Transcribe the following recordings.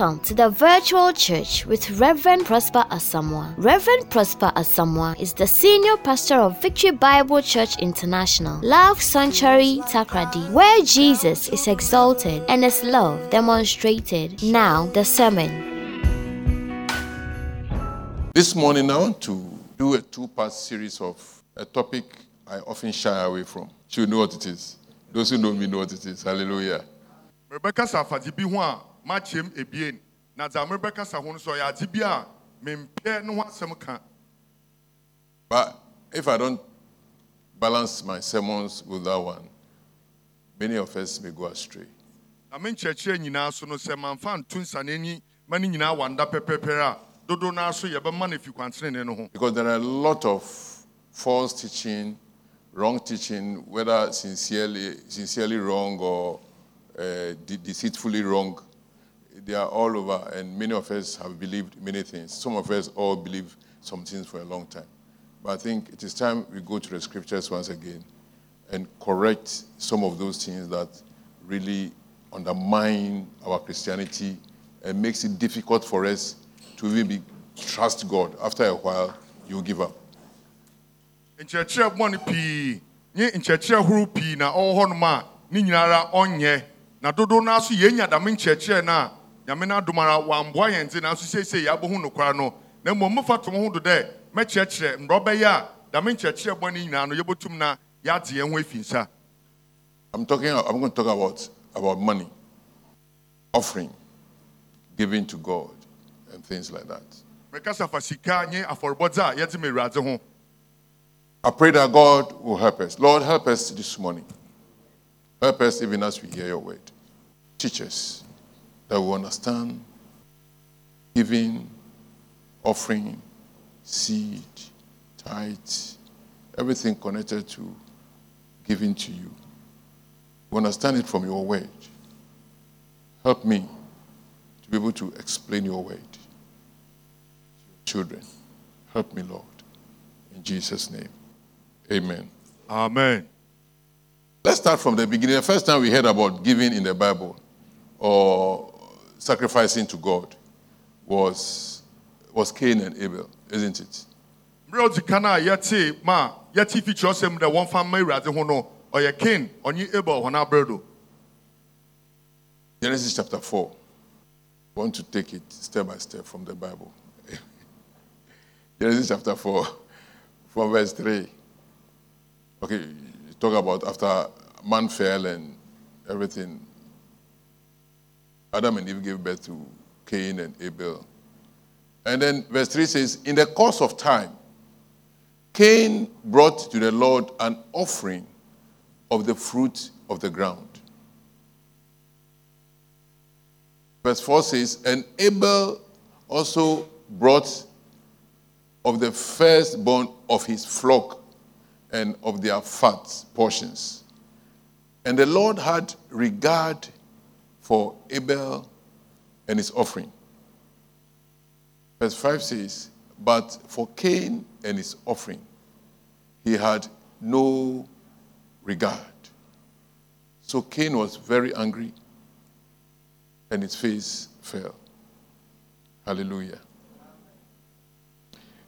Welcome to the Virtual Church with Reverend Prosper Asamoah. Reverend Prosper Asamoah is the Senior Pastor of Victory Bible Church International, Love Sanctuary Takradi, where Jesus is exalted and His love demonstrated. Now, the sermon. This morning I want to do a two-part series of a topic I often shy away from. You know what it is. Those who know me know what it is. Hallelujah. Rebecca Safadi Bihuan. Machem ebien na za Rebecca sahun so ya dibia mempe no wasem ka. But if I don't balance my sermons with that one, many of us may go astray. Amen churchie nyina so no semanfa ntunsanani mani nyina wanda pepepera dodo na so ye be ma na fikwantrene no ho. Because there are a lot of false teaching, wrong teaching, whether sincerely wrong or deceitfully wrong. They are all over, and many of us have believed many things. Some of us all believe some things for a long time. But I think it is time we go to the scriptures once again and correct some of those things that really undermine our Christianity and makes it difficult for us to even trust God. After a while, you give up. I'm going to talk about money, offering, giving to God, and things like that. I pray that God will help us. Lord, help us this morning. Help us even as we hear your word. Teach us that we understand giving, offering, seed, tithe, everything connected to giving to you. We understand it from your word. Help me to be able to explain your word to your children. Help me, Lord. In Jesus' name, amen. Amen. Let's start from the beginning. The first time we heard about giving in the Bible or sacrificing to God was Cain and Abel, isn't it? Genesis chapter 4. I want to take it step by step from the Bible. Genesis chapter 4, from verse 3. Okay. Talk about after man fell and everything. Adam and Eve gave birth to Cain and Abel. And then verse 3 says, in the course of time, Cain brought to the Lord an offering of the fruit of the ground. Verse 4 says, and Abel also brought of the firstborn of his flock and of their fat portions. And the Lord had regard for Abel and his offering. Verse 5 says, but for Cain and his offering, he had no regard. So Cain was very angry, and his face fell. Hallelujah.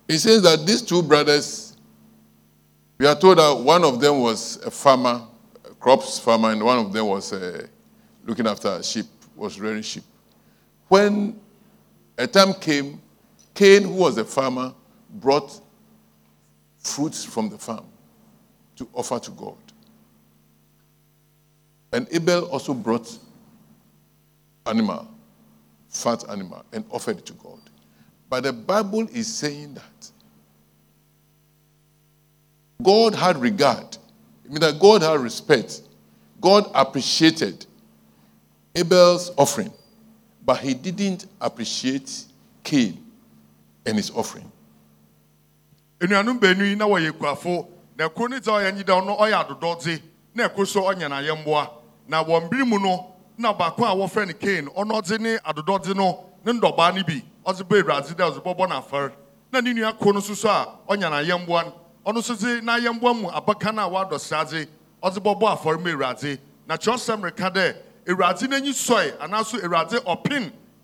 It says that these two brothers, we are told that one of them was a farmer, a crops farmer, and one of them was looking after sheep, was rearing sheep. When a time came, Cain, who was a farmer, brought fruits from the farm to offer to God. And Abel also brought animal, fat animal, and offered it to God. But the Bible is saying that God had regard. I mean that God had respect. God appreciated Abel's offering, but he didn't appreciate Cain and his offering.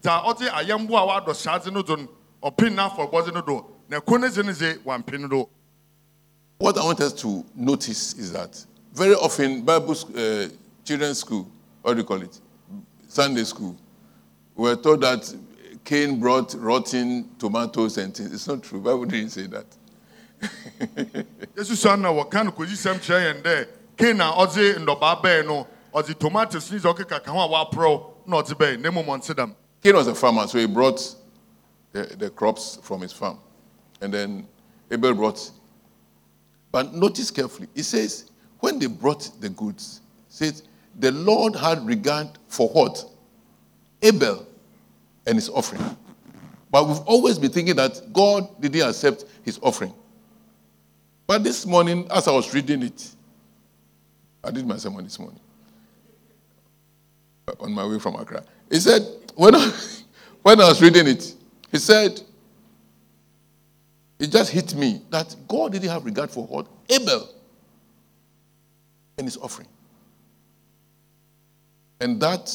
Ta ote ayambua wa do shazi no don opina for bozi no do. Ne kone zenize wan pin do. What I want us to notice is that very often Bible children's school, what do you call it? Sunday school. We're told that Cain brought rotten tomatoes and things. It's not true. Bible didn't say that. Jesus said, "Now, can you some try and there? Cain and Ozi and the barber, no, Ozi tomatoes. He's okay. Kakawa wa pro, no Ozi bay. Nemo monsedam. Cain was a farmer, so he brought the crops from his farm, and then Abel brought. But notice carefully. It says when they brought the goods, it says the Lord had regard for what? Abel and his offering. But we've always been thinking that God didn't accept his offering. But this morning, as I was reading it, I did my sermon this morning on my way from Accra. He said, when I was reading it, he said, it just hit me that God didn't have regard for what? Abel and his offering. And that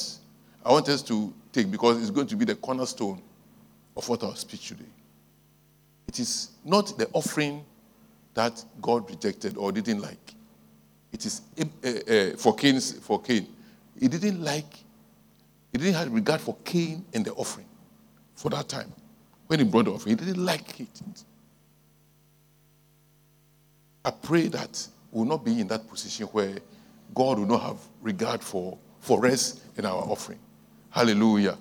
I want us to take, because it's going to be the cornerstone of what I'll speak today. It is not the offering that God rejected or didn't like. It is for Cain. He didn't like, he didn't have regard for Cain and the offering for that time. When he brought the offering, he didn't like it. I pray that we will not be in that position where God will not have regard for us in our offering. Hallelujah.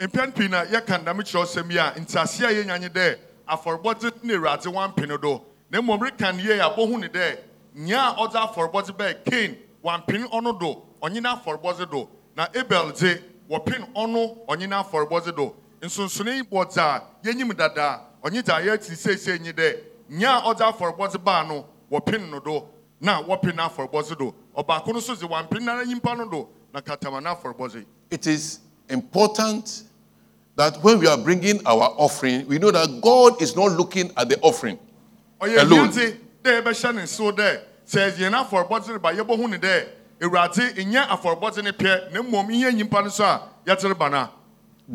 Empianpina ya kanda micho semia intasia ye nyanye de aforbodi ne rati wan pinodo ne momrikan ye abohu ne de nya oda aforbodi be Cain wan pin onodo onyina aforbodi do na Abel de wo pin ono onyina aforbodi do nsunsune boda yenyim dada onyida ye ti sese nyi de nya oda aforbodi ba no wo pin no do na wo pin aforbodi do obako no so ze wan pin na nyimpa no do na katamana aforbodi. It is important that when we are bringing our offering, we know that God is not looking at the offering alone.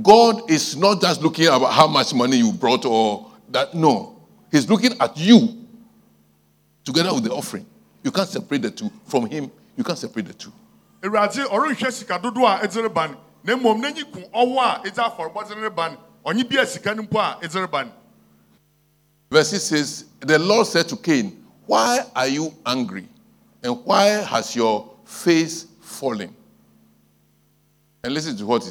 God is not just looking at how much money you brought or that. No, He's looking at you together with the offering. You can't separate the two from Him. You can't separate the two. Verse 6 says, the Lord said to Cain, why are you angry? And why has your face fallen? And listen to what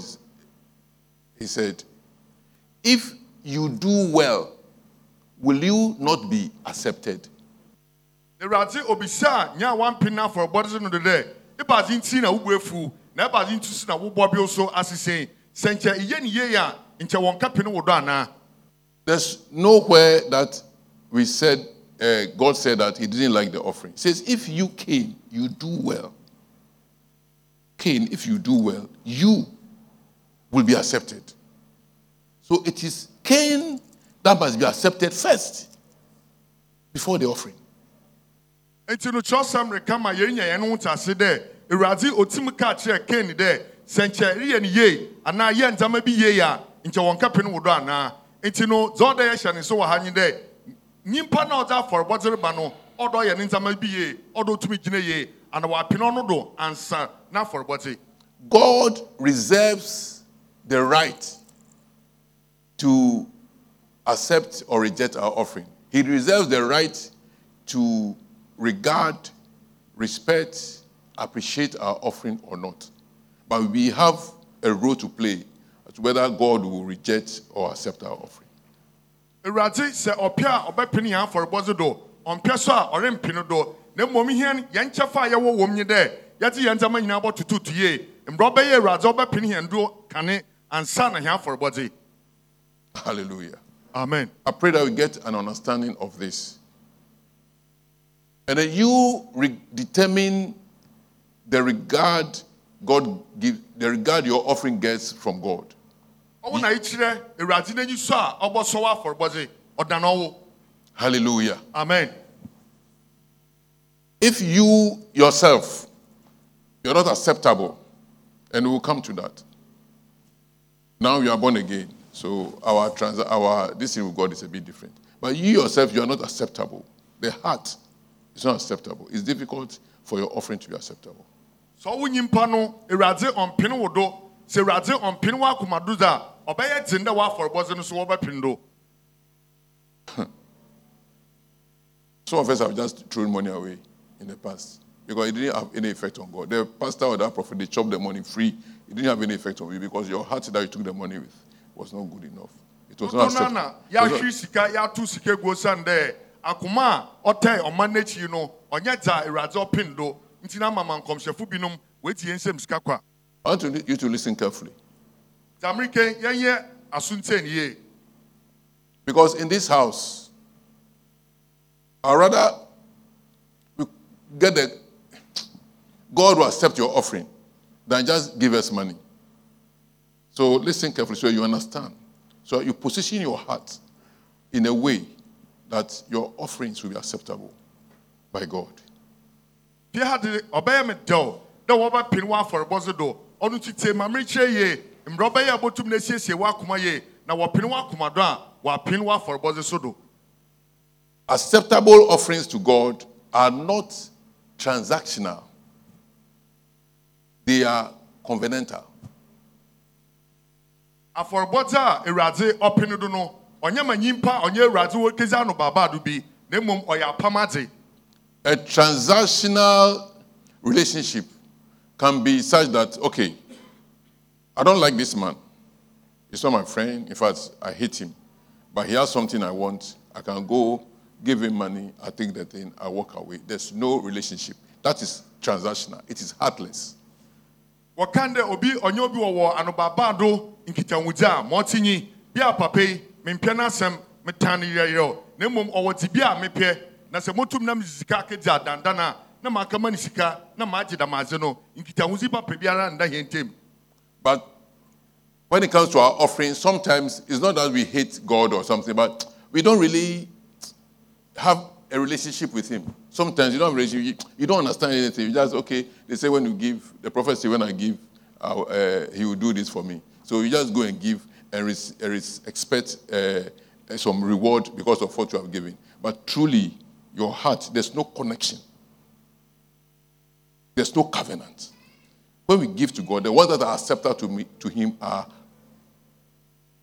he said. If you do well, will you not be accepted? There's nowhere that we said, God said that He didn't like the offering. It says, if you, Cain, you do well. Cain, if you do well, you will be accepted. So it is Cain that must be accepted first before the offering. God reserves the right to accept or reject our offering. He reserves the right to regard, respect, appreciate our offering or not. But we have a role to play as whether God will reject or accept our offering. Hallelujah. Amen. I pray that we get an understanding of this. And then you determine the regard God gives, the regard your offering gets from God. Hallelujah. Amen. If you yourself, you're not acceptable, and we'll come to that, Now you are born again. So our this thing with God is a bit different. But you yourself, you are not acceptable. The heart is not acceptable. It's difficult for your offering to be acceptable. So when you eradicate on Pinodo, say eradicate on Pinwa Kumaduza, obey it in the war for Boston Suova Pindo. Some of us have just thrown money away in the past because it didn't have any effect on God. The pastor or that prophet, they chopped the money free. It didn't have any effect on you because your heart that you took the money with was not good enough. It was not acceptable. I want you to listen carefully. Because in this house, I'd rather God will accept your offering than just give us money. So listen carefully so you understand. So you position your heart in a way that your offerings will be acceptable by God. Acceptable offerings to God are not transactional. They are covenantal. A transactional relationship can be such that, okay, I don't like this man. He's not my friend. In fact, I hate him. But he has something I want. I can go, give him money. I take the thing. I walk away. There's no relationship. That is transactional. It is heartless. But when it comes to our offering, sometimes it's not that we hate God or something, but we don't really have a relationship with him. Sometimes you don't have a relationship. You don't understand anything. You just, okay, they say when you give, the prophet say when I give, he will do this for me. So you just go and give and expect some reward because of what you have given. But truly, your heart, there's no connection. There's no covenant. When we give to God, the ones that are acceptable to him are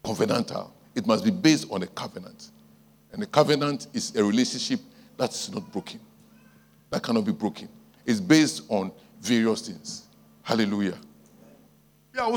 covenantal. It must be based on a covenant. And a covenant is a relationship that's not broken. That cannot be broken. It's based on various things. Hallelujah. Hallelujah. Amen.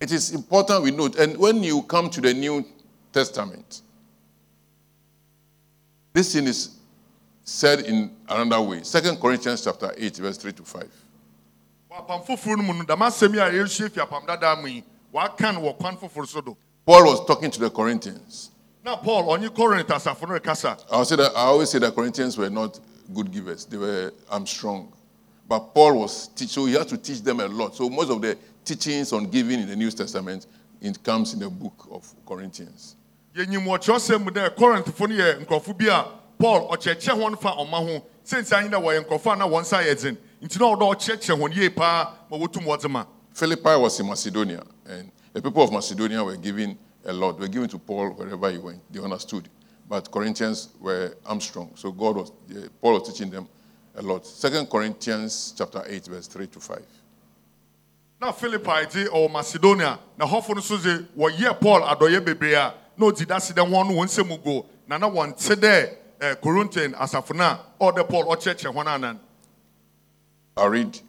It is important we note, and when you come to the New Testament, this thing is said in another way. 2 Corinthians chapter 8, verse 3 to 5. Paul was talking to the Corinthians. I always say that Corinthians were not good givers. They were strong. But Paul was teaching, so he had to teach them a lot. So most of the teachings on giving in the New Testament, it comes in the book of Corinthians. Philippi was in Macedonia, and the people of Macedonia were giving a lot. They were giving to Paul wherever he went. They understood. But Corinthians were armstrong. So Paul was teaching them a lot. 2 Corinthians chapter 8, verse 3 to 5. Now Philippi or Macedonia, na hofun suze wo ye Paul adoye bebrea no ti dasi de won won se mugo na na won te de Corinthian asafuna or the Paul or church honanan. I read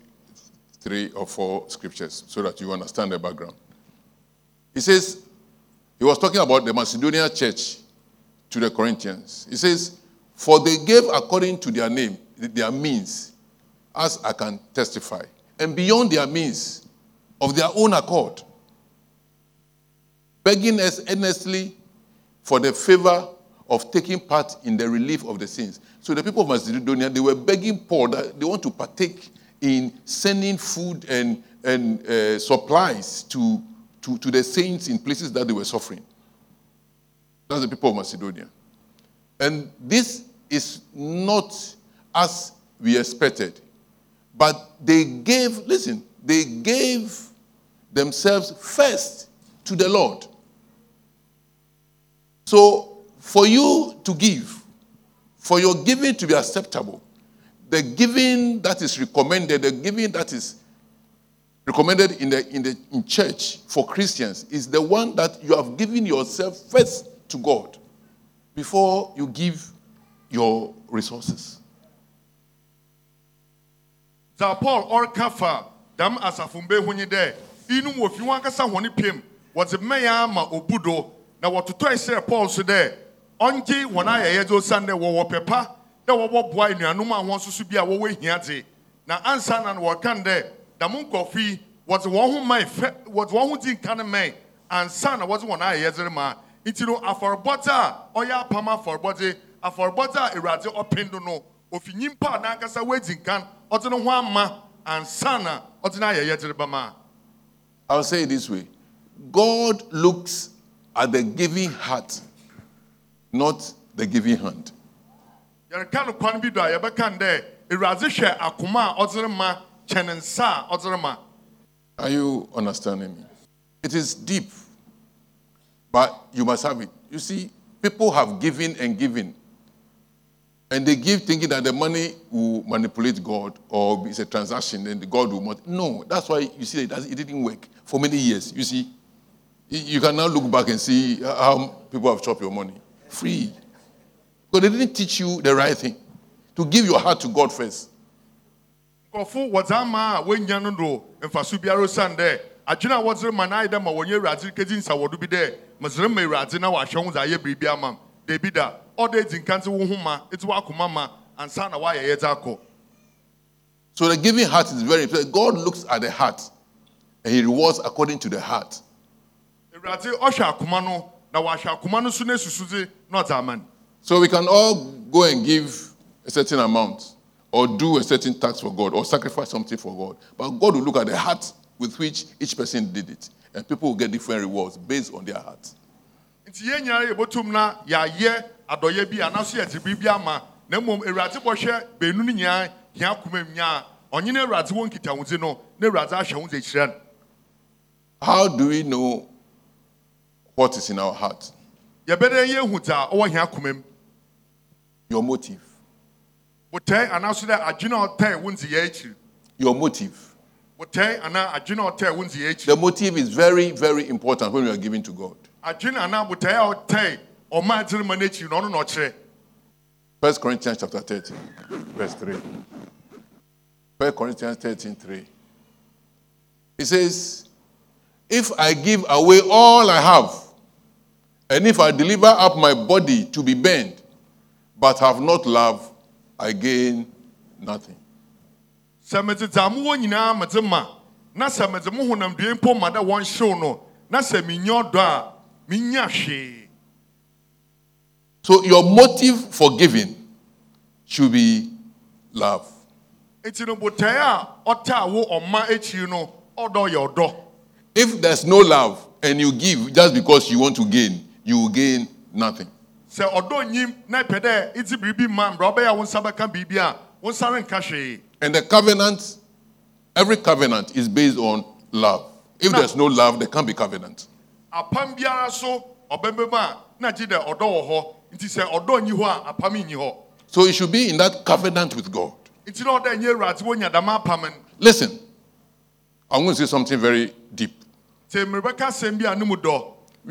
3 or 4 scriptures so that you understand the background. He says he was talking about the Macedonian church to the Corinthians. He says, "For they gave according to their name, their means, as I can testify, and beyond their means." Of their own accord. begging us earnestly for the favor of taking part in the relief of the sins. So the people of Macedonia, they were begging Paul that they want to partake in sending food and supplies to the saints in places that they were suffering. That's the people of Macedonia. And this is not as we expected. But they gave themselves first to the Lord. So for you to give, for your giving to be acceptable, the giving that is recommended, the giving that is recommended in church for Christians is the one that you have given yourself first to God before you give your resources. Paul or Kafa, Dam Asafumbe Hunide, Inu Wofuankasa Honipim, was a Mayama Obudo, now what to try say Paul so there. Onji, when I had Sunday war pepper, there were what boy Nanuma wants to be away here. Now, Ansan and Wakande, Damun Kofi, was one who may, was one who didn't can make, and Sana was one I had ma. It's no aforbota, or ya pama for body, aforbota, erratic or pendono, or Finimpa Nankasa waiting can. I'll say it this way. God looks at the giving heart, not the giving hand. Are you understanding me? It is deep, but you must have it. You see, people have given and given. And they give thinking that the money will manipulate God or it's a transaction and God will not. No, that's why you see that it didn't work for many years. You see, you can now look back and see how people have chopped your money. Free. Because they didn't teach you the right thing. To give your heart to God first. So the giving heart is very important. God looks at the heart and he rewards according to the heart. So we can all go and give a certain amount or do a certain task for God or sacrifice something for God. But God will look at the heart with which each person did it. And people will get different rewards based on their heart. How do we know what is in our heart? Your motive. Your motive. The motive is very, very important when we are giving to God. 1 Corinthians chapter 13, verse 3. 1 Corinthians 13, 3. It says, if I give away all I have, and if I deliver up my body to be burned, but have not love, I gain nothing. So your motive for giving should be love. If there's no love and you give just because you want to gain, you will gain nothing. And the covenant, every covenant is based on love. If there's no love, there can't be covenant. So it should be in that covenant with God. Listen, I'm going to say something very deep.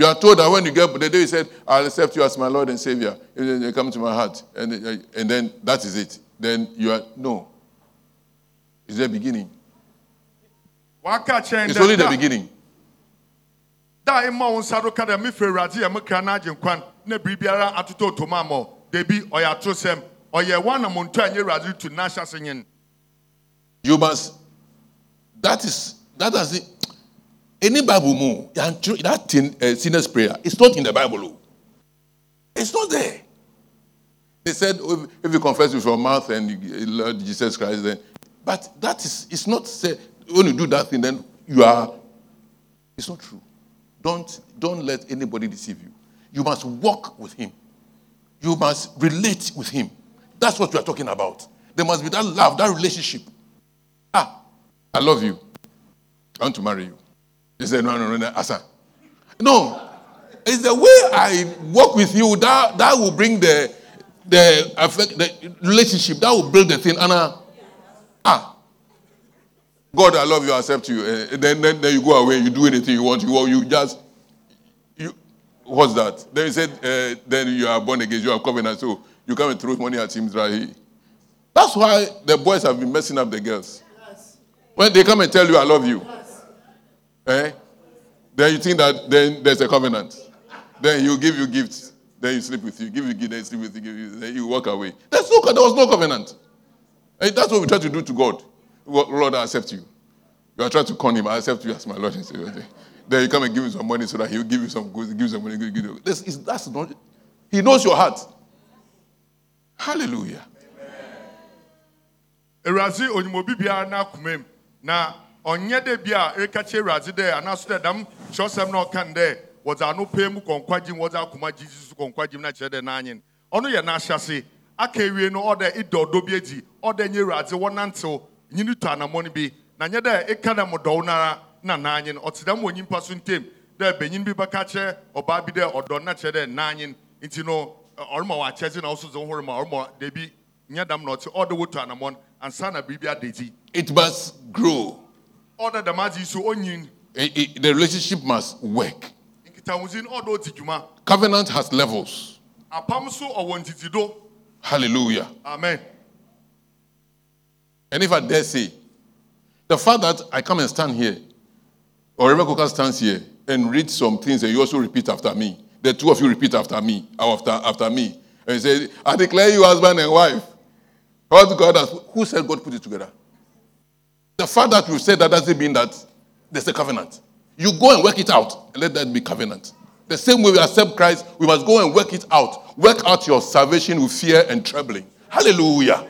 We are told that when you get the day, he said, I'll accept you as my Lord and Savior. You come to my heart. And then that is it. Then you are, no. It's the beginning. It's only the beginning. You must, that is, that does it. Any Bible more, that thing, sinner's prayer, it's not in the Bible. It's not there. They said, if you confess with your mouth and you, Lord Jesus Christ, then. But that is, it's not said, when you do that thing, then you are. It's not true. Don't let anybody deceive you. You must walk with him. You must relate with him. That's what we are talking about. There must be that love, that relationship. I love you. I want to marry you. They said, no, Asa. No. It's the way I walk with you that will bring the affect, the relationship. That will build the thing. Anna. God, I love you, I accept you. Then you go away, you do anything you want. You what's that? Then he said, then you are born again, you have covenant, so you come and throw money at him dry. That's why the boys have been messing up the girls. Yes. When they come and tell you, I love you, yes. Then you think that then there's a covenant. Then he'll give you gifts, then you sleep with you, give you gifts, then sleep with you, then you walk away. There was no covenant. And that's what we try to do to God. Lord, I accept you. You are trying to con him. I accept you as my Lord. Then you come and give him some money so that he'll give you some goods, give some money. That's not. He knows your heart. Hallelujah. Amen. Na onye de bia erekache razi de anaso de dam chosem na okan de woza no pemu konkwagim woza akoma Jesus konkwagim na chede na anyin. Ono ye na ahyase akawie no order idodo bi edi order nye razi wonanto you need to anamoni be na nyada e kana modona na nanyin otidam onyimpa so ntem da benyin bi baka che oba bi de odonna che de nanyin intino orma wa chezi na osuzo horma orma de bi nyadam no to order woto anamon and sana bibia deji. It must grow. Order the maji so onyin. The relationship must work. Nkitawuzin order otijuma. Covenant has levels. Apamso owontitido. Hallelujah. Amen. And if I dare say, the fact that I come and stand here, or Rebecca stands here and reads some things and you also repeat after me. The two of you repeat after me, after me. And you say, I declare you husband and wife. Who said God put it together? The fact that you said that doesn't mean that there's a covenant. You go and work it out and let that be covenant. The same way we accept Christ, we must go and work it out. Work out your salvation with fear and trembling. Hallelujah.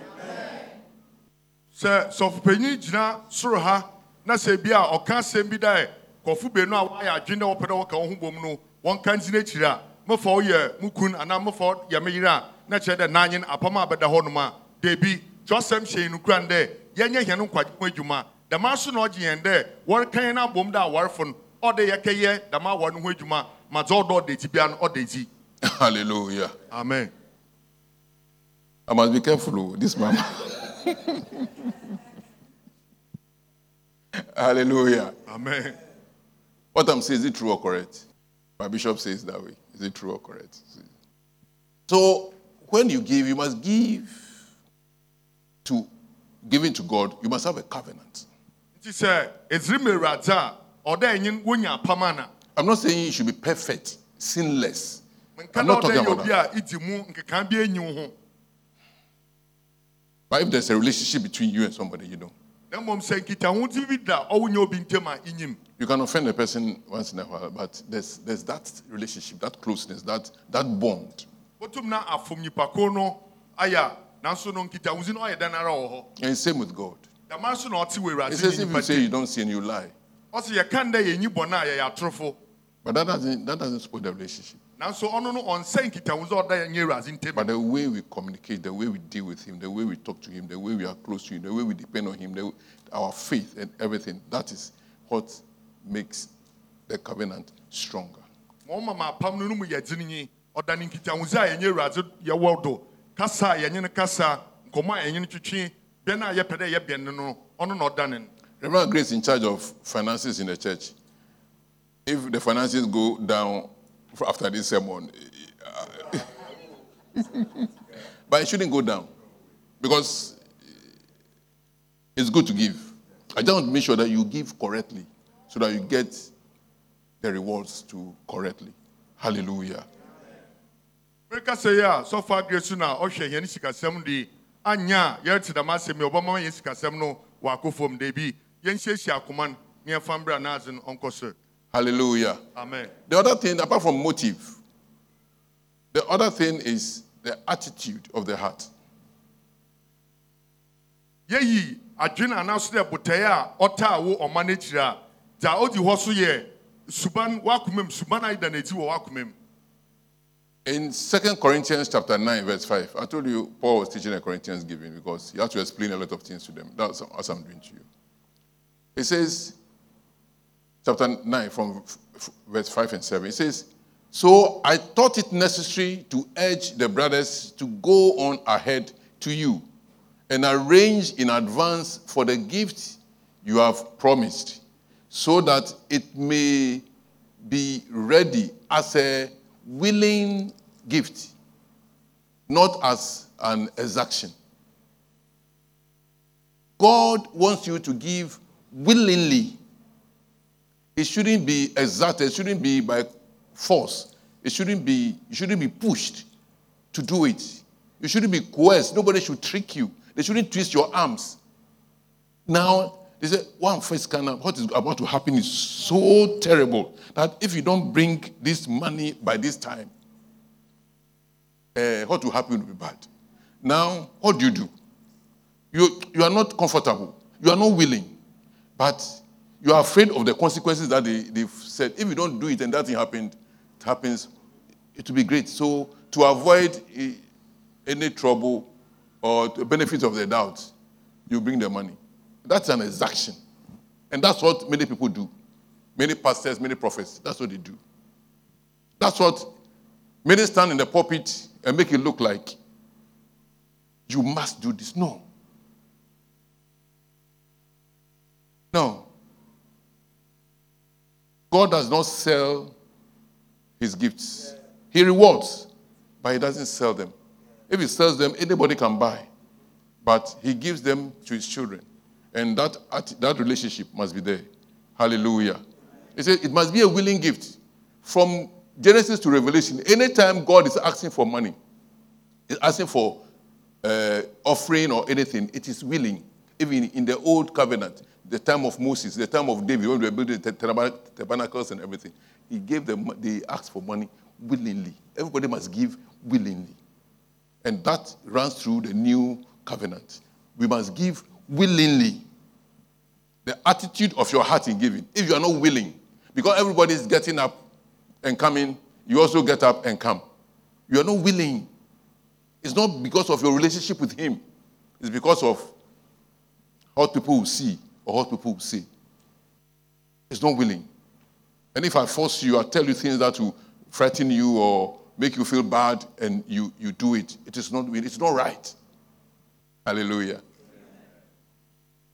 So for Penny Gina Surha, Nasebia or can't send me die, Kofu Beno, why I gender opera no one can't see Natura, Mofoya, Mukun, and Amofort, Yamira, Nature the Nanyan, Apama, but the Honoma, Debbie, Joseph Shane, Grande, Yanya Yanukwa Juma, the Masunoji and there, one can bomb that warfun, or the Yakaye, the Ma one Wejuma, Mazodo, the Tibian, or Daisy. Hallelujah. Amen. I must be careful with this mama. Hallelujah. Amen. What I'm saying, is it true or correct? My bishop says that way. Is it true or correct? So when you give, you must giving to God, you must have a covenant. I'm not saying you should be perfect, sinless. I'm not talking about that. But if there's a relationship between you and somebody, you know. You can offend a person once in a while, but there's that relationship, that closeness, that bond. And same with God. It says if you say you don't sin, you lie. But that doesn't spoil the relationship. But the way we communicate, the way we deal with him, the way we talk to him, the way we are close to him, the way we depend on him, our faith and everything, that is what makes the covenant stronger. Remember Grace in charge of finances in the church. If the finances go down after this sermon. But it shouldn't go down. Because it's good to give. I just want to make sure that you give correctly so that you get the rewards too correctly. Hallelujah. So far, Grace now, Osha Yenisika Semdi, Anya, Yertidamase, Obama Yenisika Semno, Wakufum Debi, Yenshia Kuman, Hallelujah. Amen. The other thing, apart from motive, the other thing is the attitude of the heart. In 2 Corinthians chapter 9, verse 5, I told you Paul was teaching the Corinthians giving because he had to explain a lot of things to them. That's what I'm doing to you. It says, chapter 9, from verse 5 and 7, it says, "So I thought it necessary to urge the brothers to go on ahead to you and arrange in advance for the gift you have promised, so that it may be ready as a willing gift, not as an exaction." God wants you to give willingly. It shouldn't be exacted. It shouldn't be by force. You shouldn't be pushed to do it. You shouldn't be coerced. Nobody should trick you. They shouldn't twist your arms. Now, they say, one first scanner, what is about to happen is so terrible that if you don't bring this money by this time, what will happen will be bad. Now, what do? You are not comfortable. You are not willing. But you are afraid of the consequences that they've said. If you don't do it and that thing happens, it will be great. So to avoid any trouble or the benefit of the doubt, you bring the money. That's an exaction. And that's what many people do. Many pastors, many prophets, that's what they do. That's what many stand in the pulpit and make it look like you must do this. No. No. God does not sell his gifts. He rewards, but he doesn't sell them. If he sells them, anybody can buy. But he gives them to his children. And that relationship must be there. Hallelujah. He said it must be a willing gift. From Genesis to Revelation, anytime God is asking for money, is asking for offering or anything, it is willing. Even in the old covenant, the time of Moses, the time of David, when they were building the tabernacles and everything, he gave them, they asked for money willingly. Everybody must give willingly. And that runs through the new covenant. We must give willingly. The attitude of your heart in giving. If you are not willing, because everybody is getting up and coming, you also get up and come. You are not willing. It's not because of your relationship with him. It's because of what people will see or what people will say. It's not willing. And if I force you, I tell you things that will frighten you or make you feel bad, and you do it. It's not right. Hallelujah.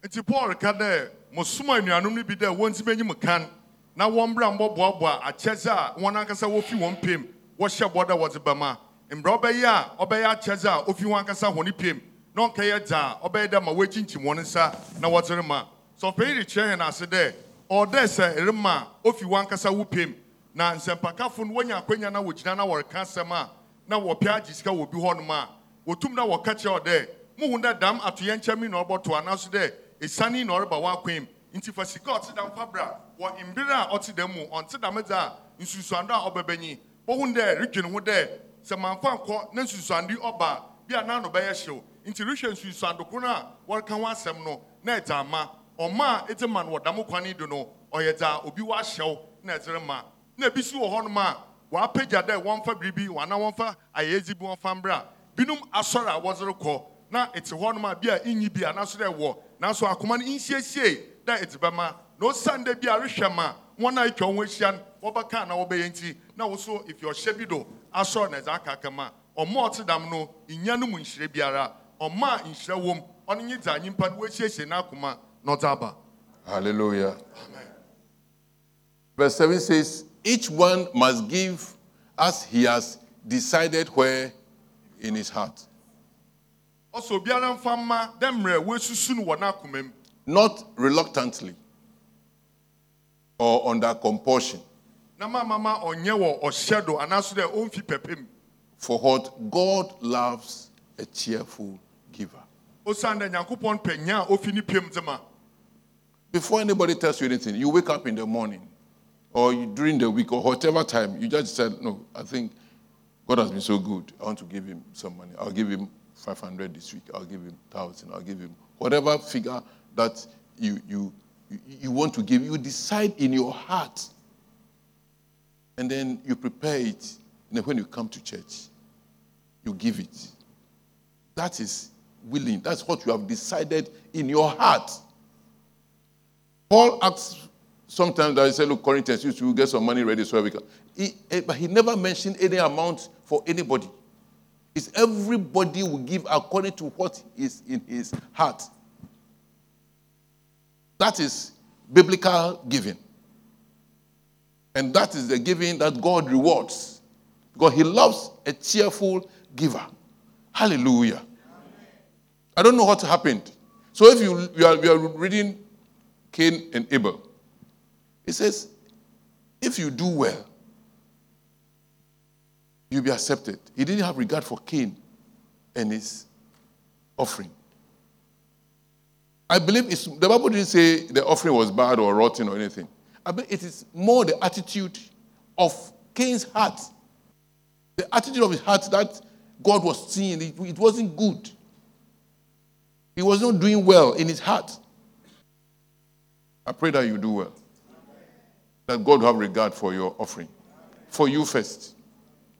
It's important that Musuma ni be there. Once many can now one brand boba a chesa one ankasa wofi one pim. What's your border was a bama? And Brobeya obeya chesa ofi one ankasa one pim. Non kayada obey them a waiting to one sa na what's a rema. So pay the chair and I said there. Or there's a rema ofi one kasa whoop him. Na nsempaka fun wanya kwenya na wojina na workasema na wopia jisika wobi ho noma wotum na wokache ode muhunda dam atuyencha mi na oboto anaso de esani na orba wa kwem nti fasika otidam fabra wo imbira otidam mu ontidamza nsusuando a obabanyi bohunda ridwene ho de semanfa anko na nsusuandi oba bia na no bayehyew nti rihwe nsusuando kuna workan wasem no na etama oma etiman wodam kwani do no oyeda obi wa hyew na etirema Nebisu Honma, Wapeja there, one for Bibi, one for Ayezi, one Fambra. Binum Asora was a call. Now it's Honma, beer, inibia, and answer their war. Now so I command in CSA, that it's Bama. No Sunday be a Rishama, one night your Wishan, Obakan, obeying. Now also if your Shebido, Asor Nazakakama, or Mortadamno, in Yanum in Shrebiara, or Ma in Shrewom, on Yita, in Padwaches and Akuma, not Abba. Hallelujah. Amen. Verse 7 says, "Each one must give as he has decided where in his heart." Not reluctantly or under compulsion. For what God loves a cheerful giver. Before anybody tells you anything, you wake up in the morning or during the week or whatever time, you just said, no, I think God has been so good. I want to give him some money. I'll give him 500 this week. I'll give him 1,000. I'll give him whatever figure that you want to give. You decide in your heart. And then you prepare it. And then when you come to church, you give it. That is willing. That's what you have decided in your heart. Paul asks sometimes that he said, look, Corinthians, you should get some money ready so we can. But he never mentioned any amount for anybody. It's everybody will give according to what is in his heart. That is biblical giving. And that is the giving that God rewards. Because he loves a cheerful giver. Hallelujah. Amen. I don't know what happened. So if you are reading Cain and Abel, it says, if you do well, you'll be accepted. He didn't have regard for Cain and his offering. I believe the Bible didn't say the offering was bad or rotten or anything. I believe it is more the attitude of Cain's heart. The attitude of his heart that God was seeing, it wasn't good. He was not doing well in his heart. I pray that you do well. That God will have regard for your offering. For you first.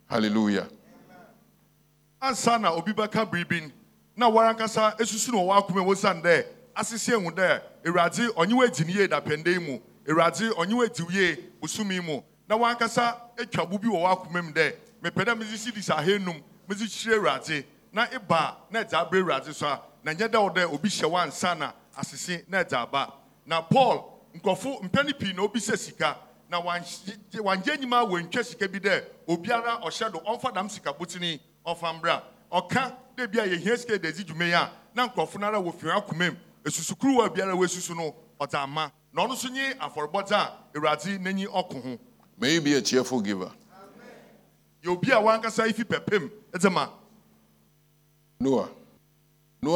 Hallelujah. Asana obibaka bribin na warankasa esusu no wakume wosan there asisi ehun there eradi onyewe jiniye da pende mu eradi onyewe diwe busumi mu na warankasa etwa bubi wo wakume mu there mepeda mizisi disahenum mizikire eradi na iba na jabre eradi so na nyeda wo there obi hye wansana asisi na jaba na Paul nkofu mpeni pii na obi sesika na wanjenyima wentwa sika bi de obiara ohyedo onfadam sika botini ofambra oka de bia ye hieske de zijume ya na nkrofo nara wo fiwa kumem esusukuru wa biara we susu no otama na ono so nyi aforbota eradi nanyi okohu. May you be a cheerful giver. Amen. Yo bia wankasa ifi pepem etema. Noah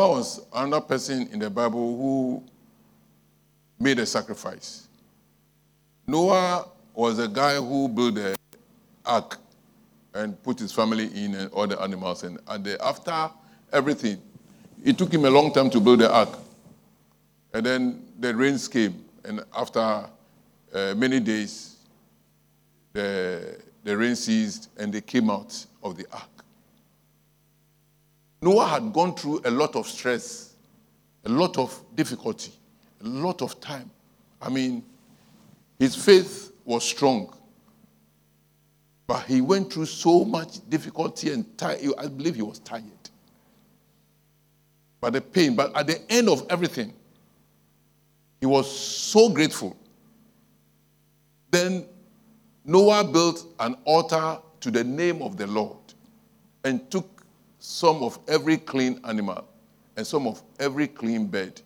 was another person in the Bible who made a sacrifice. Noah was a guy who built the ark and put his family in and all the animals. And after everything, it took him a long time to build the ark. And then the rains came. And after many days, the rain ceased and they came out of the ark. Noah had gone through a lot of stress, a lot of difficulty, a lot of time. His faith was strong, but he went through so much difficulty and I believe he was tired. But the pain, but at the end of everything, he was so grateful. Then Noah built an altar to the name of the Lord and took some of every clean animal and some of every clean bird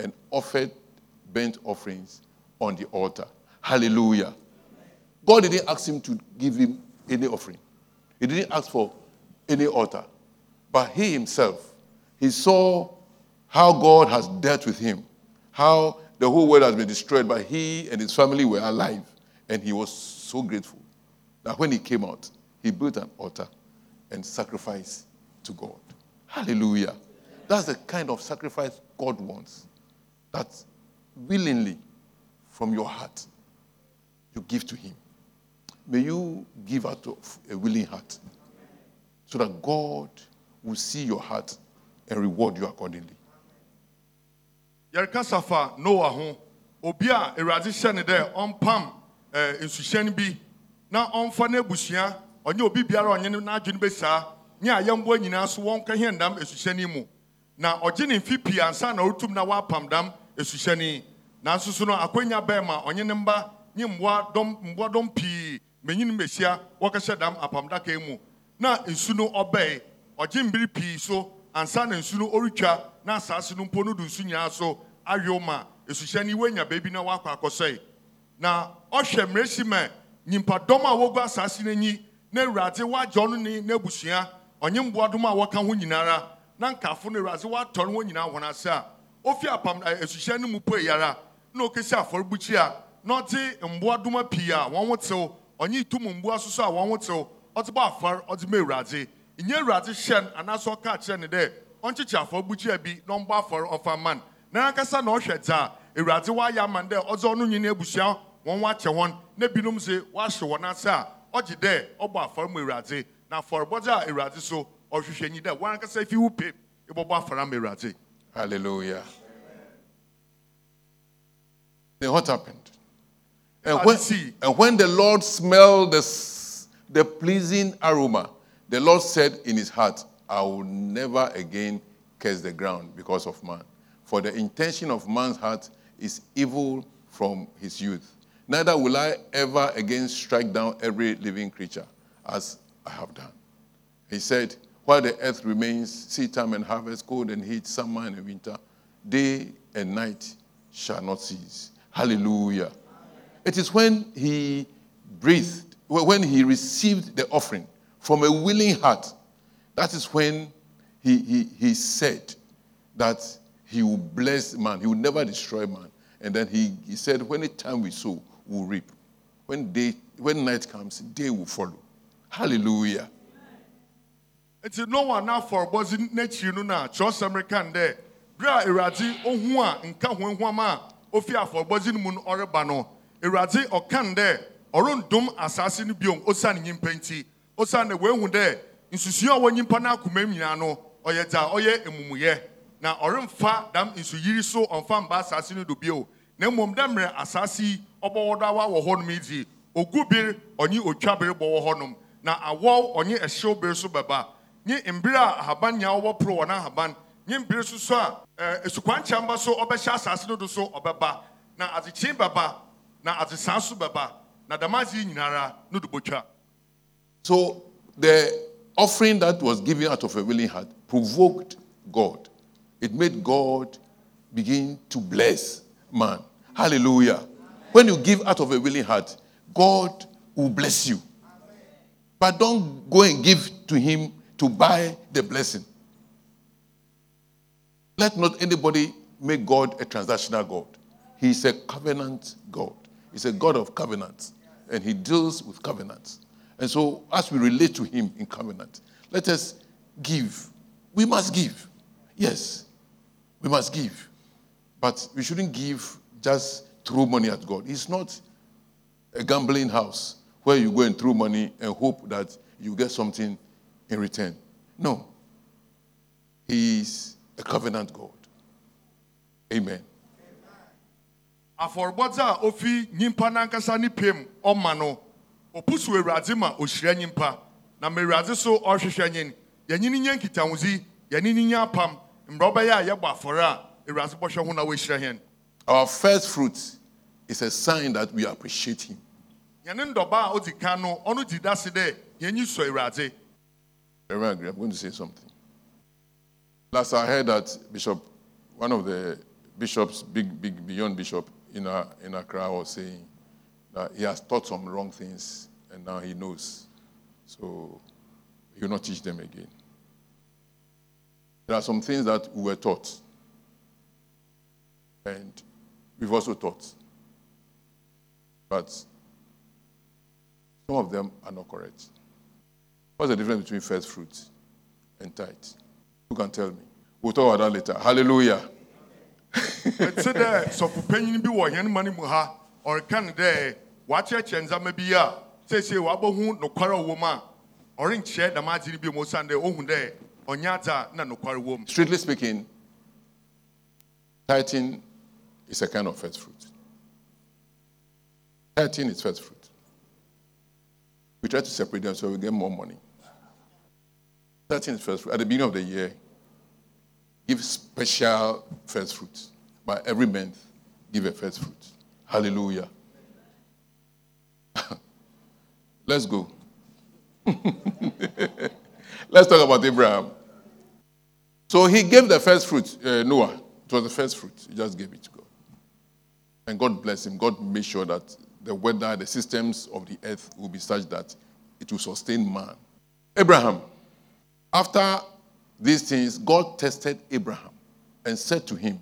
and offered burnt offerings on the altar. Hallelujah. God didn't ask him to give him any offering. He didn't ask for any altar. But he himself, he saw how God has dealt with him, how the whole world has been destroyed, but he and his family were alive. And he was so grateful that when he came out, he built an altar and sacrificed to God. Hallelujah. That's the kind of sacrifice God wants. That's willingly from your heart. You give to him. May you give out of a willing heart so that God will see your heart and reward you accordingly. Yarka safa Noah ho obia eradi hye de ompam ensuhyen bi na omfa na busua onye obi biara onye na adwene besa nya ayambo anyina so wonka hendam esuhyeni mu na oje ne mfipi ansa na otum na wapamdam esuhyeni na nsusu no akwanya bema onye ne mba mwa dom pi menyin mesia wakasha dam apamda kemu na nsunu obey ojimbiri pi so ansa na nsunu orutwa na asase no mpo no du nsunya so ayoma esuhyani wenya baby na wakwa akosoi na ohwe mresime nyimpa dom a wogu asase nenyi na urade wajonu ni nebusua onye mbo dom a waka ho nyinara na nkafo no urade watorn ho nyina wona sa ofi apam esuhyani mu po yara no kesi afọrbuchi a no ti mbo aduma pia wonwotew onyi tum mbo asusu a wonwotew otiba afar odime urade inye urade shen anaso ka kire ne de onchichi afọrbuchi abi no mbo afar ofaman na akasa na ohweta urade wa ya man de ozo no nyine ebusia wonwa che won na binum se wa hye won asa ogide ogba afar mu urade na forboja urade so ohwehwenyi de wan akasa fi wupe ebogba afara mu urade. Hallelujah. Then what happened? And when the Lord smelled the pleasing aroma, the Lord said in his heart, I will never again curse the ground because of man. For the intention of man's heart is evil from his youth. Neither will I ever again strike down every living creature as I have done. He said, while the earth remains, seed time and harvest, cold and heat, summer and winter, day and night shall not cease. Hallelujah. Amen. It is when he breathed, when he received the offering from a willing heart, that is when he said that he will bless man, he will never destroy man. And then he said, when the time we sow, we'll reap. When night comes, day will follow. Hallelujah. It's no one now for buzzing nature, trust American there. Bra eradi ohua nka hohoma ofia for buzzing moon or bano. Eradi or can there or on dum assassin biom osan yin painty osan the way there in susio when yimpana kumemiano or yeta oye emumuye. Now orum fa dam in su yiri so on fan bass assassin do bio. Nemum damre assassi obodawa or horn midi or gubir or new or chaber bow honum. Now a wall or ye a show berso baba. Nye imbira haban yawa pro wana haban. Nye imbira suswa. Sukwan chamba so obesha sasino do so obeba. Na as a chin baba. Na as a sansu baba. Na damazi nyara nudubocha. So the offering that was given out of a willing heart provoked God. It made God begin to bless man. Hallelujah. Amen. When you give out of a willing heart, God will bless you. Amen. But don't go and give to him to buy the blessing. Let not anybody make God a transactional God. He's a covenant God. He's a God of covenants. And he deals with covenants. And so as we relate to him in covenant, let us give. We must give. Yes, we must give. But we shouldn't give just throw money at God. It's not a gambling house where you go and throw money and hope that you get something in return. No. He is a covenant God. Amen. Aforboza ofi nyimpa nankasa ni pem omano opusu erade ma ohire nyimpa na merade so ohwehwe nyin yanyini nyankitanwuzi yanini nyapam mbroba ya yebo afora erase bohwe ho na we hire hen. Our first fruit is a sign that we appreciate him. Yanin doba odika no onu didase de yanyi so erade. I'm going to say something. Last I heard that Bishop, one of the bishops, big beyond bishop in Accra, was saying that he has taught some wrong things and now he knows. So he will not teach them again. There are some things that we were taught. And we've also taught. But some of them are not correct. What's the difference between first fruit and tithe? Who can tell me? We'll talk about that later. Hallelujah. So for penny be one money muha or can there watch a chance maybe ya say wabohun no quarrel woman or in chair the margin be most and their own day on yata no quarrel woman. Strictly speaking, tithing is a kind of first fruit. Tithing is first fruit. We try to separate them so we get more money. That is first fruit. At the beginning of the year, give special first fruit. By every month, give a first fruit. Hallelujah. Let's go. Let's talk about Abraham. So he gave the first fruit, Noah. It was the first fruit. He just gave it to God. And God blessed him. God made sure that the weather, the systems of the earth will be such that it will sustain man. Abraham. After these things, God tested Abraham and said to him,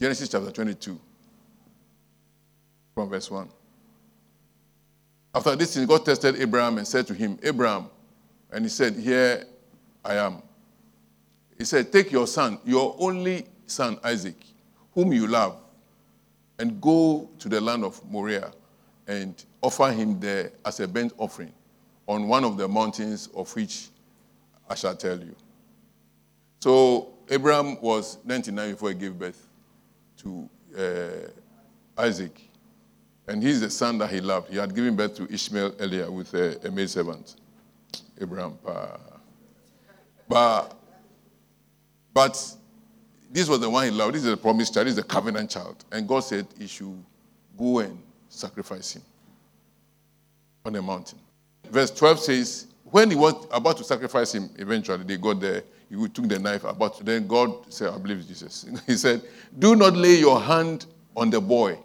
Genesis chapter 22, from verse 1. After this, God tested Abraham and said to him, Abraham, and he said, Here I am. He said, Take your son, your only son, Isaac, whom you love, and go to the land of Moriah and offer him there as a burnt offering on one of the mountains of which I shall tell you. So Abraham was 99 before he gave birth to Isaac. And he's the son that he loved. He had given birth to Ishmael earlier with a maidservant, Abraham. But this was the one he loved. This is the promised child. This is the covenant child. And God said he should go and sacrifice him on a mountain. Verse 12 says, when he was about to sacrifice him, eventually they got there. He took the knife. Then God said, I believe Jesus. He said, do not lay your hand on the boy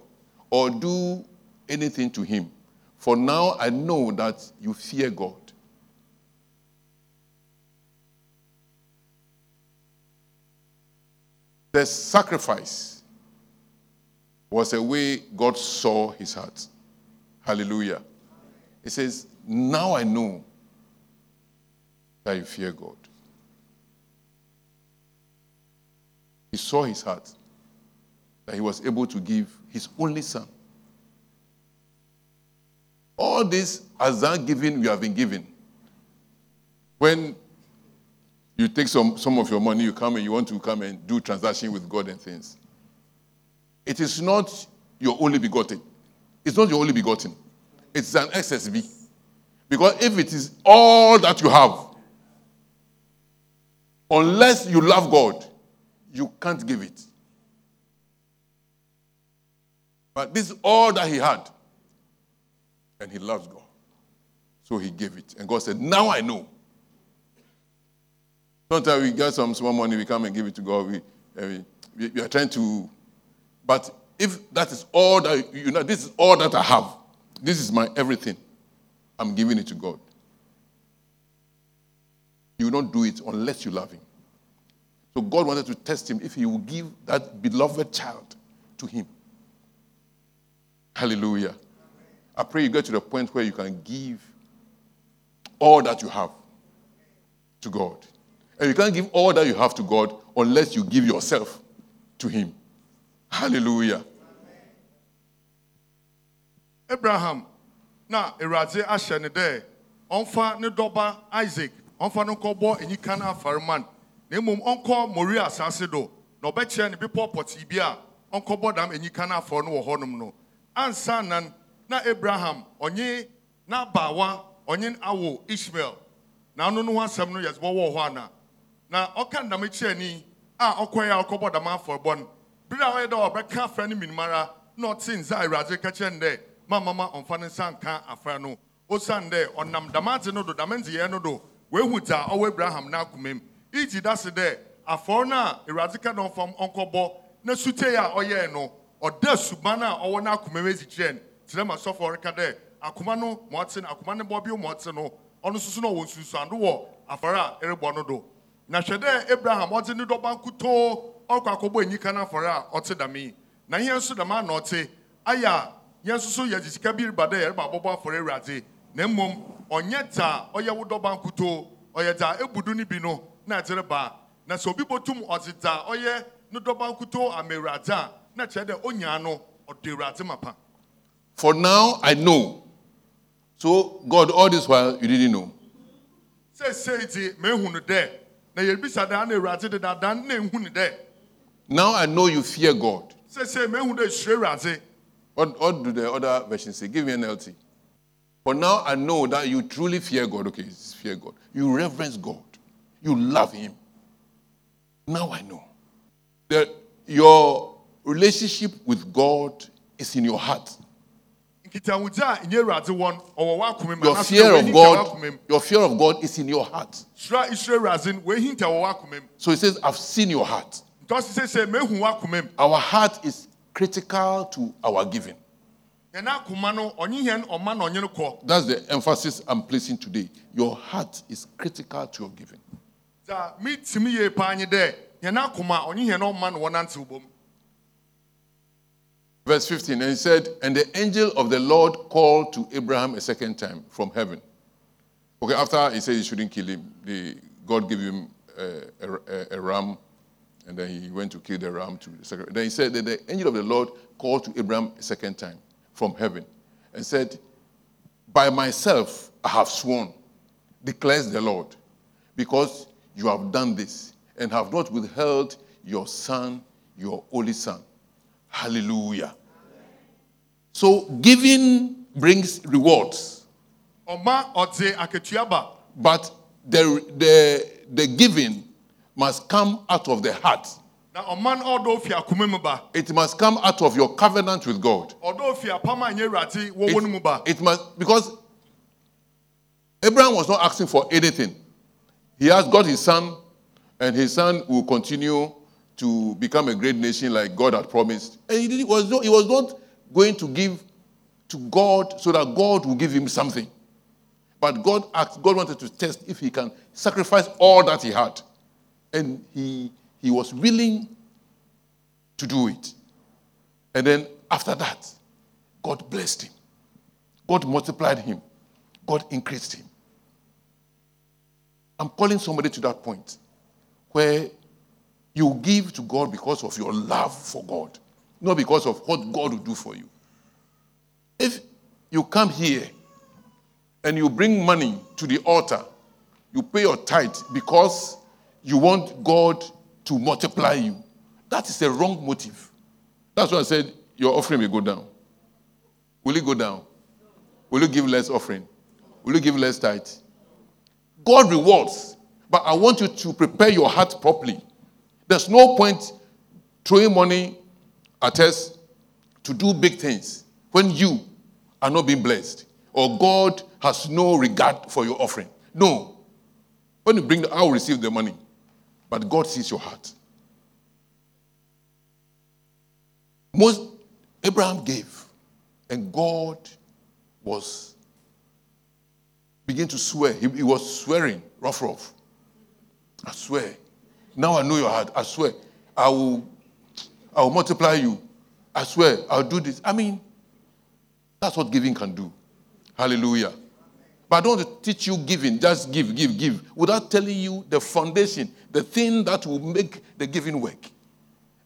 or do anything to him. For now I know that you fear God. The sacrifice was a way God saw his heart. Hallelujah. He says, now I know that you fear God. He saw his heart, that he was able to give his only son. All this, as that giving, you have been given. When you take some of your money, you come and you want to come and do transaction with God and things. It is not your only begotten. It's not your only begotten. It's an SSB. Because if it is all that you have, unless you love God, you can't give it. But this is all that he had. And he loves God. So he gave it. And God said, now I know. Sometimes we get some small money, we come and give it to God. We are trying to, but if that is all that, you know, this is all that I have. This is my everything. I'm giving it to God. You don't do it unless you love him. So God wanted to test him if he would give that beloved child to him. Hallelujah. I pray you get to the point where you can give all that you have to God. And you can't give all that you have to God unless you give yourself to him. Hallelujah. Amen. Abraham, na eraze ashe ne de, onfa ne doba Isaac, onfa no kobo enyikan afariman. Nemum onko Moria Sasedo, no betchen bipo potibia, onko bodam and you can afford no honum no. And sanan na Abraham, onye na bawa, onyen awo, Ishmael. Na no one seven years bow hana. Na okan damicheni, okwaya okobo da man for bon. Brida wedo beka friend minimara, not since I razen de, mamma on fan san can afrano. O sande on nam damatino do damenzi eno do, we wuta o Abraham na kumim. Iji dasi de afona eradika no from onkobo na suteya oye no oda subana owo na akumewezi chen tirema sofo reka de akuma no motin akuma ne bobi motin no onu susu no won susu ando wo afara erebo no do na hwede Abraham odi ni doba nkuto okwa akobo enyika na afara otidami na yensu da ma no te aya yensu so yadisika biriba de ereba bobo afara erade na mmom onyeta oyewo doba nkuto oyeta ebudu ni bi no na tereba na so bi botum ozita oye no doba nkuto amerada na chede onya no oderade mapa. For now I know. So God, all this while you didn't know. Say it me hunu de na yebisa da na erade de da dan na hunu de. Now I know you fear God. Say me hunu de sure erade. What do the other versions say? Give me an NLT. For now I know that you truly fear God. Okay, fear God. You reverence God. You love him. Now I know that your relationship with God is in your heart. Your fear of God is in your heart. So he says, I've seen your heart. Our heart is critical to our giving. That's the emphasis I'm placing today. Your heart is critical to your giving. Verse 15, and he said, and the angel of the Lord called to Abraham a second time from heaven. Okay, after he said he shouldn't kill him, God gave him a ram, and then he went to kill the ram. Then he said that the angel of the Lord called to Abraham a second time from heaven and said, by myself I have sworn, declares the Lord, because you have done this and have not withheld your son, your only son. Hallelujah. Amen. So giving brings rewards. But the giving must come out of the heart. It must come out of your covenant with God. It must, because Abraham was not asking for anything. He has got his son, and his son will continue to become a great nation like God had promised. And he was not going to give to God so that God will give him something. But God wanted to test if he can sacrifice all that he had. And he was willing to do it. And then after that, God blessed him. God multiplied him. God increased him. I'm calling somebody to that point where you give to God because of your love for God, not because of what God will do for you. If you come here and you bring money to the altar, you pay your tithe because you want God to multiply you, that is the wrong motive. That's why I said your offering will go down. Will it go down? Will you give less offering? Will you give less tithe? God rewards, but I want you to prepare your heart properly. There's no point throwing money at us to do big things when you are not being blessed or God has no regard for your offering. No. When you bring I will receive the money. But God sees your heart. Abraham gave, and God was begin to swear. He was swearing, rough. I swear. Now I know your heart. I swear, I will multiply you. I swear, I'll do this. I mean, that's what giving can do. Hallelujah. But I don't want to teach you giving. Just give, without telling you the foundation, the thing that will make the giving work.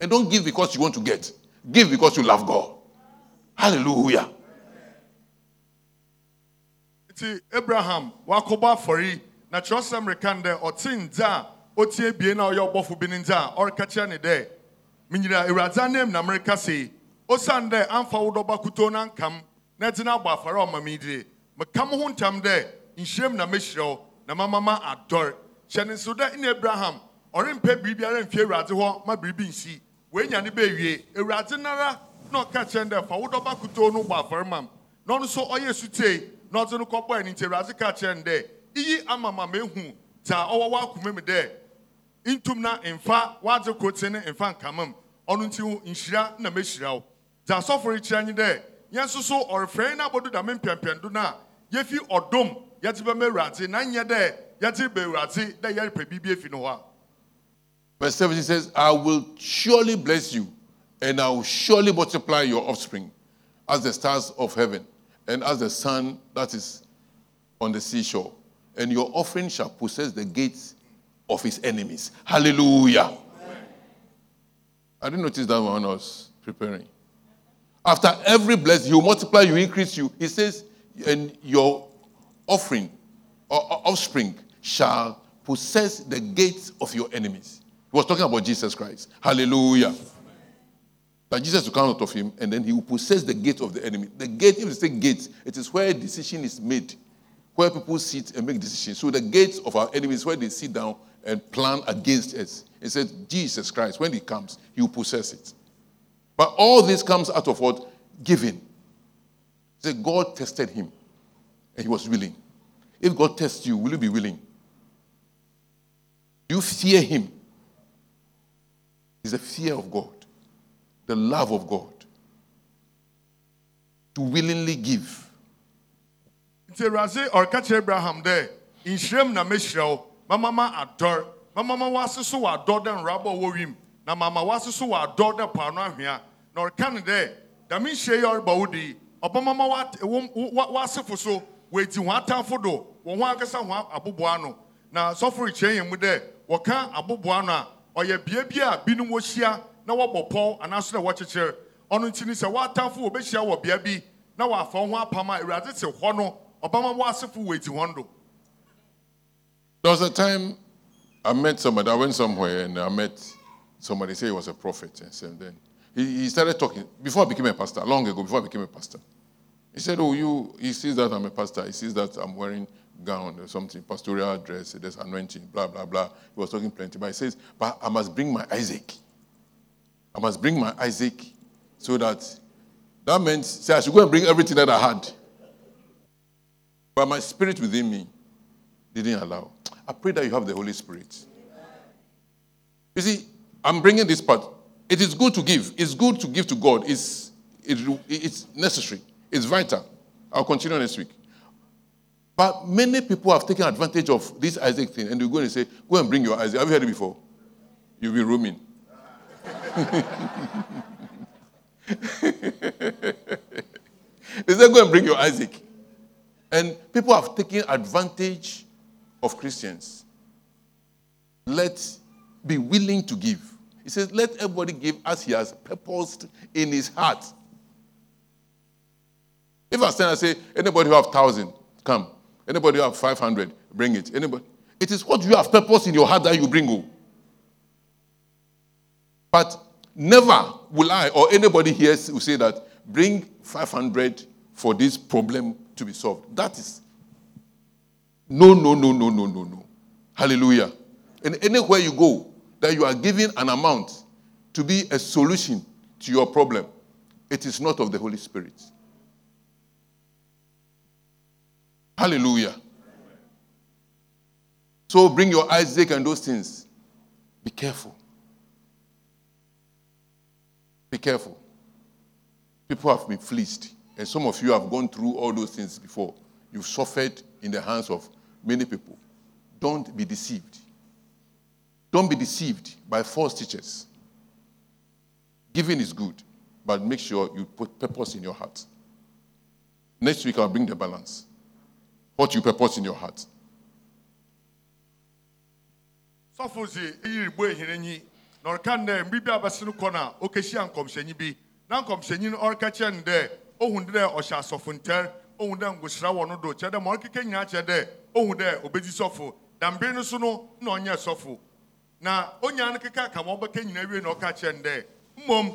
And don't give because you want to get. Give because you love God. Hallelujah. Abraham, wakoba fori na trust rekande otinza. Intumna enfa wazo kotene enfa kamam onuntiu inshira na meshirawo za sofori chianyi de yensuso orfrei na bodu da mempiampiando na yefi odom yetibe mewrati na nye de yetibe wrati de yeripe bibie fi no ha. Verse 7 says, I will surely bless you, and I will surely multiply your offspring as the stars of heaven and as the sun that is on the seashore, and your offering shall possess the gates of his enemies. Hallelujah. Amen. I didn't notice that when I was preparing. After every blessing, he will multiply you, increase you. He says, and your offering or offspring shall possess the gates of your enemies. He was talking about Jesus Christ. Hallelujah. That Jesus will come out of him, and then he will possess the gate of the enemy. The gate, if you say gates, it is where decision is made, where people sit and make decisions. So the gates of our enemies, where they sit down and plan against us. It says, Jesus Christ, when he comes, he will possess it. But all this comes out of what? Giving. So God tested him, and he was willing. If God tests you, will you be willing? Do you fear him? It's the fear of God, the love of God, to willingly give. Razi or catch Abraham there. In Shem na Meshel, Mamma adore, Mamma was so adored and rabble him. Now Mamma was so adored upon here, nor can there. Yami share baudi. Obama wa sefuso weti watamfodo wo ho akasa ho aboboano na sofori cheyen mu de wo ka aboboano a oye biabia binum wo hia na wo bopon anaso na wo chechire ono ntini se watamfo obehia wo biabi na wa afon ho apama irade te ho no obama wa sefu weti hondo. There was a time I met somebody, I went somewhere and I met somebody, say he was a prophet, and then he started talking, before I became a pastor, long ago, before I became a pastor. He said, he sees that I'm a pastor, he sees that I'm wearing gown or something, pastoral dress, there's anointing, blah, blah, blah. He was talking plenty, but he says, but I must bring my Isaac. I must bring my Isaac so that meant, say, I should go and bring everything that I had. But my spirit within me didn't allow. I pray that you have the Holy Spirit. You see, I'm bringing this part. It is good to give. It's good to give to God. It's necessary. It's vital. I'll continue next week. But many people have taken advantage of this Isaac thing, and they go and say, go and bring your Isaac. Have you heard it before? You'll be roaming. They say, go and bring your Isaac. And people have taken advantage of Christians. Let's be willing to give. He says, let everybody give as he has purposed in his heart. If I stand and say, anybody who have 1,000, come. Anybody who have 500, bring it. Anybody. It is what you have purposed in your heart that you bring home. But never will I or anybody here will say that, bring 500 for this problem to be solved. That is, no. Hallelujah. And anywhere you go, that you are giving an amount to be a solution to your problem, it is not of the Holy Spirit. Hallelujah. So bring your Isaac and those things. Be careful. Be careful. People have been fleeced. And some of you have gone through all those things before. You've suffered in the hands of many people. Don't be deceived. Don't be deceived by false teachers. Giving is good, but make sure you put purpose in your heart. Next week, I'll bring the balance. What you purpose in your heart. Na onyan keka ka mo baka nyina wie no ka chende mom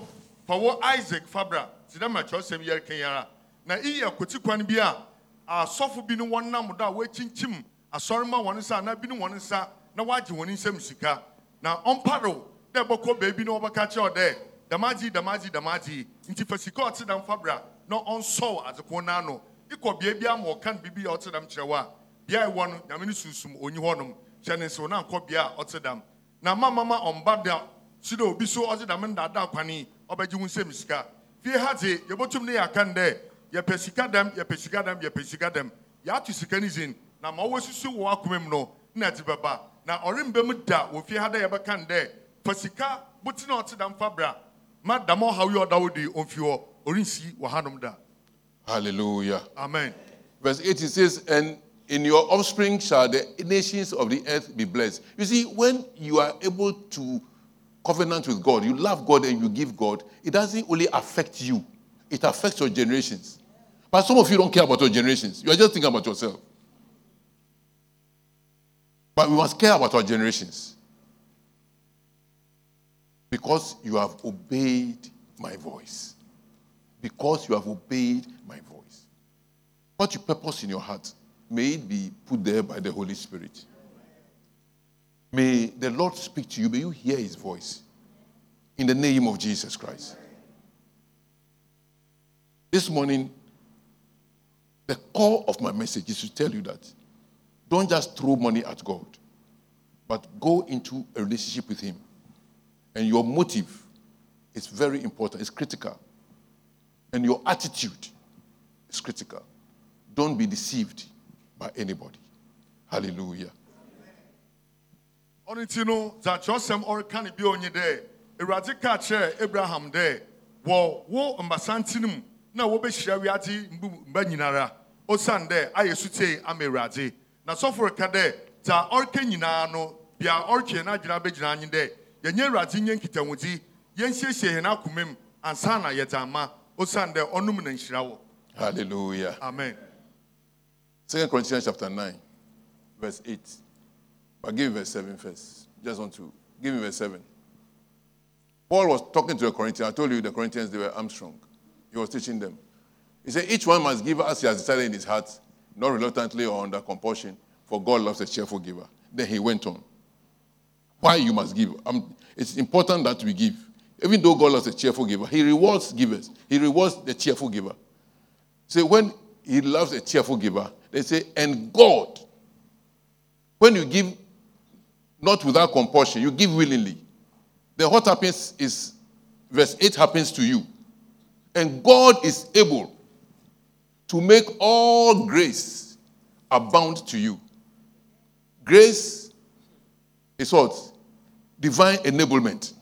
pawo Isaac Fabra sida ma chosem yer kenyara na iya kotikwan bi a sofu bi no wonnam do a wachinchim asorma won sa na bi no won sa na waje won nsam sika na omparo de boko baby no baka che ode damaji nti fasika otedam Fabra no onso azeko na no ikobia bi am okan bibi otedam chewa bia won na me ni susum onyi honum chene so na nkobia otedam na mama ombada sido obi so ozida me ndada kwani obaji wunsem sika fie haze yebotum ne yakande ye pesika dem ya tu sika nizin na ma wosusu wo akomem no na tibeba na orimbem da wo fie hada ye bekande pesika butina otida mfabra madam o hawo dawudi onfio orinsi wo hanum da. Hallelujah. Amen. Verse 8 it says, and in your offspring shall the nations of the earth be blessed. You see, when you are able to covenant with God, you love God and you give God, it doesn't only affect you. It affects your generations. But some of you don't care about your generations. You are just thinking about yourself. But we must care about our generations. Because you have obeyed my voice. Because you have obeyed my voice. What you purpose in your heart, may it be put there by the Holy Spirit. May the Lord speak to you. May you hear his voice. In the name of Jesus Christ. This morning, the core of my message is to tell you that don't just throw money at God, but go into a relationship with him. And your motive is very important. It's critical. And your attitude is critical. Don't be deceived by anybody. Hallelujah. Onitino that Joseph or can be on your day. Eradicate Abraham day. wo mbasantinum na wo be hirawiade mba nyinara osande ayesute amerade na sofo kade ta orke nyina no bia orke na adwira be gyina nyinde yenye urade nyen kitanwodi yenhyehye na kumem ansa na yetama osande onum na nhirawo. Hallelujah. Amen. 2 Corinthians chapter 9 verse 8. But give me verse 7 first. Just want to give me verse 7. Paul was talking to the Corinthians. I told you the Corinthians, they were Armstrong. He was teaching them. He said, each one must give as he has decided in his heart, not reluctantly or under compulsion, for God loves a cheerful giver. Then he went on. Why you must give? It's important that we give. Even though God loves a cheerful giver, he rewards givers. He rewards the cheerful giver. So when he loves a cheerful giver, they say, and God, when you give, not without compulsion, you give willingly. Then what happens is, verse 8 happens to you. And God is able to make all grace abound to you. Grace is what? Divine enablement.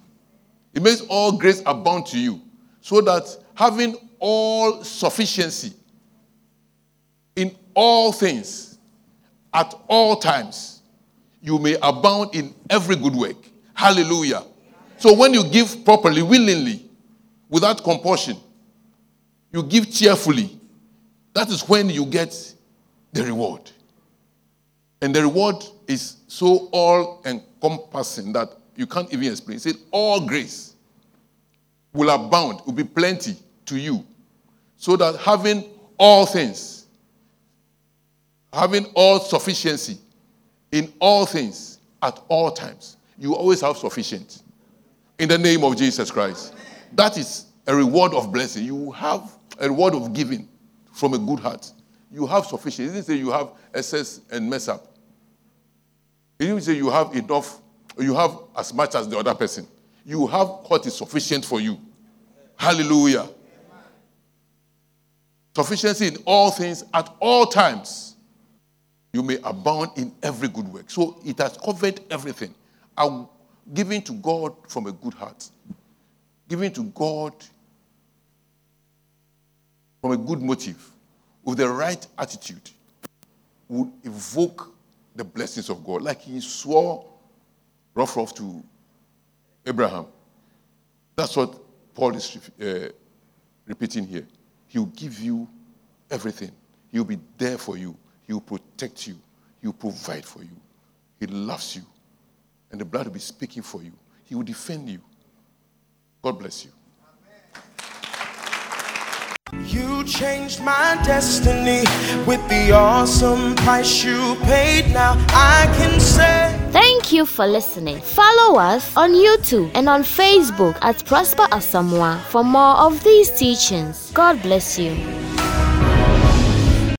It makes all grace abound to you, so that having all sufficiency in all things at all times, you may abound in every good work. Hallelujah. So when you give properly, willingly, without compulsion, you give cheerfully, that is when you get the reward. And the reward is so all-encompassing that you can't even explain. It said all grace will abound, will be plenty to you, so that having all things, having all sufficiency in all things at all times, you always have sufficient. In the name of Jesus Christ. That is a reward of blessing. You have a reward of giving from a good heart. You have sufficient. It didn't say you have excess and mess up. It didn't say you have enough, or you have as much as the other person. You have what is sufficient for you. Hallelujah. Sufficiency in all things at all times. You may abound in every good work. So it has covered everything. Giving to God from a good heart. Giving to God from a good motive, with the right attitude, would evoke the blessings of God. Like he swore rough to Abraham. That's what Paul is repeating here. He'll give you everything. He'll be there for you. He'll protect you. He'll provide for you. He loves you. And the blood will be speaking for you. He will defend you. God bless you. Amen. You changed my destiny with the awesome price you paid. Now I can say thank you for listening. Follow us on YouTube and on Facebook at Prosper Asamoah for more of these teachings. God bless you.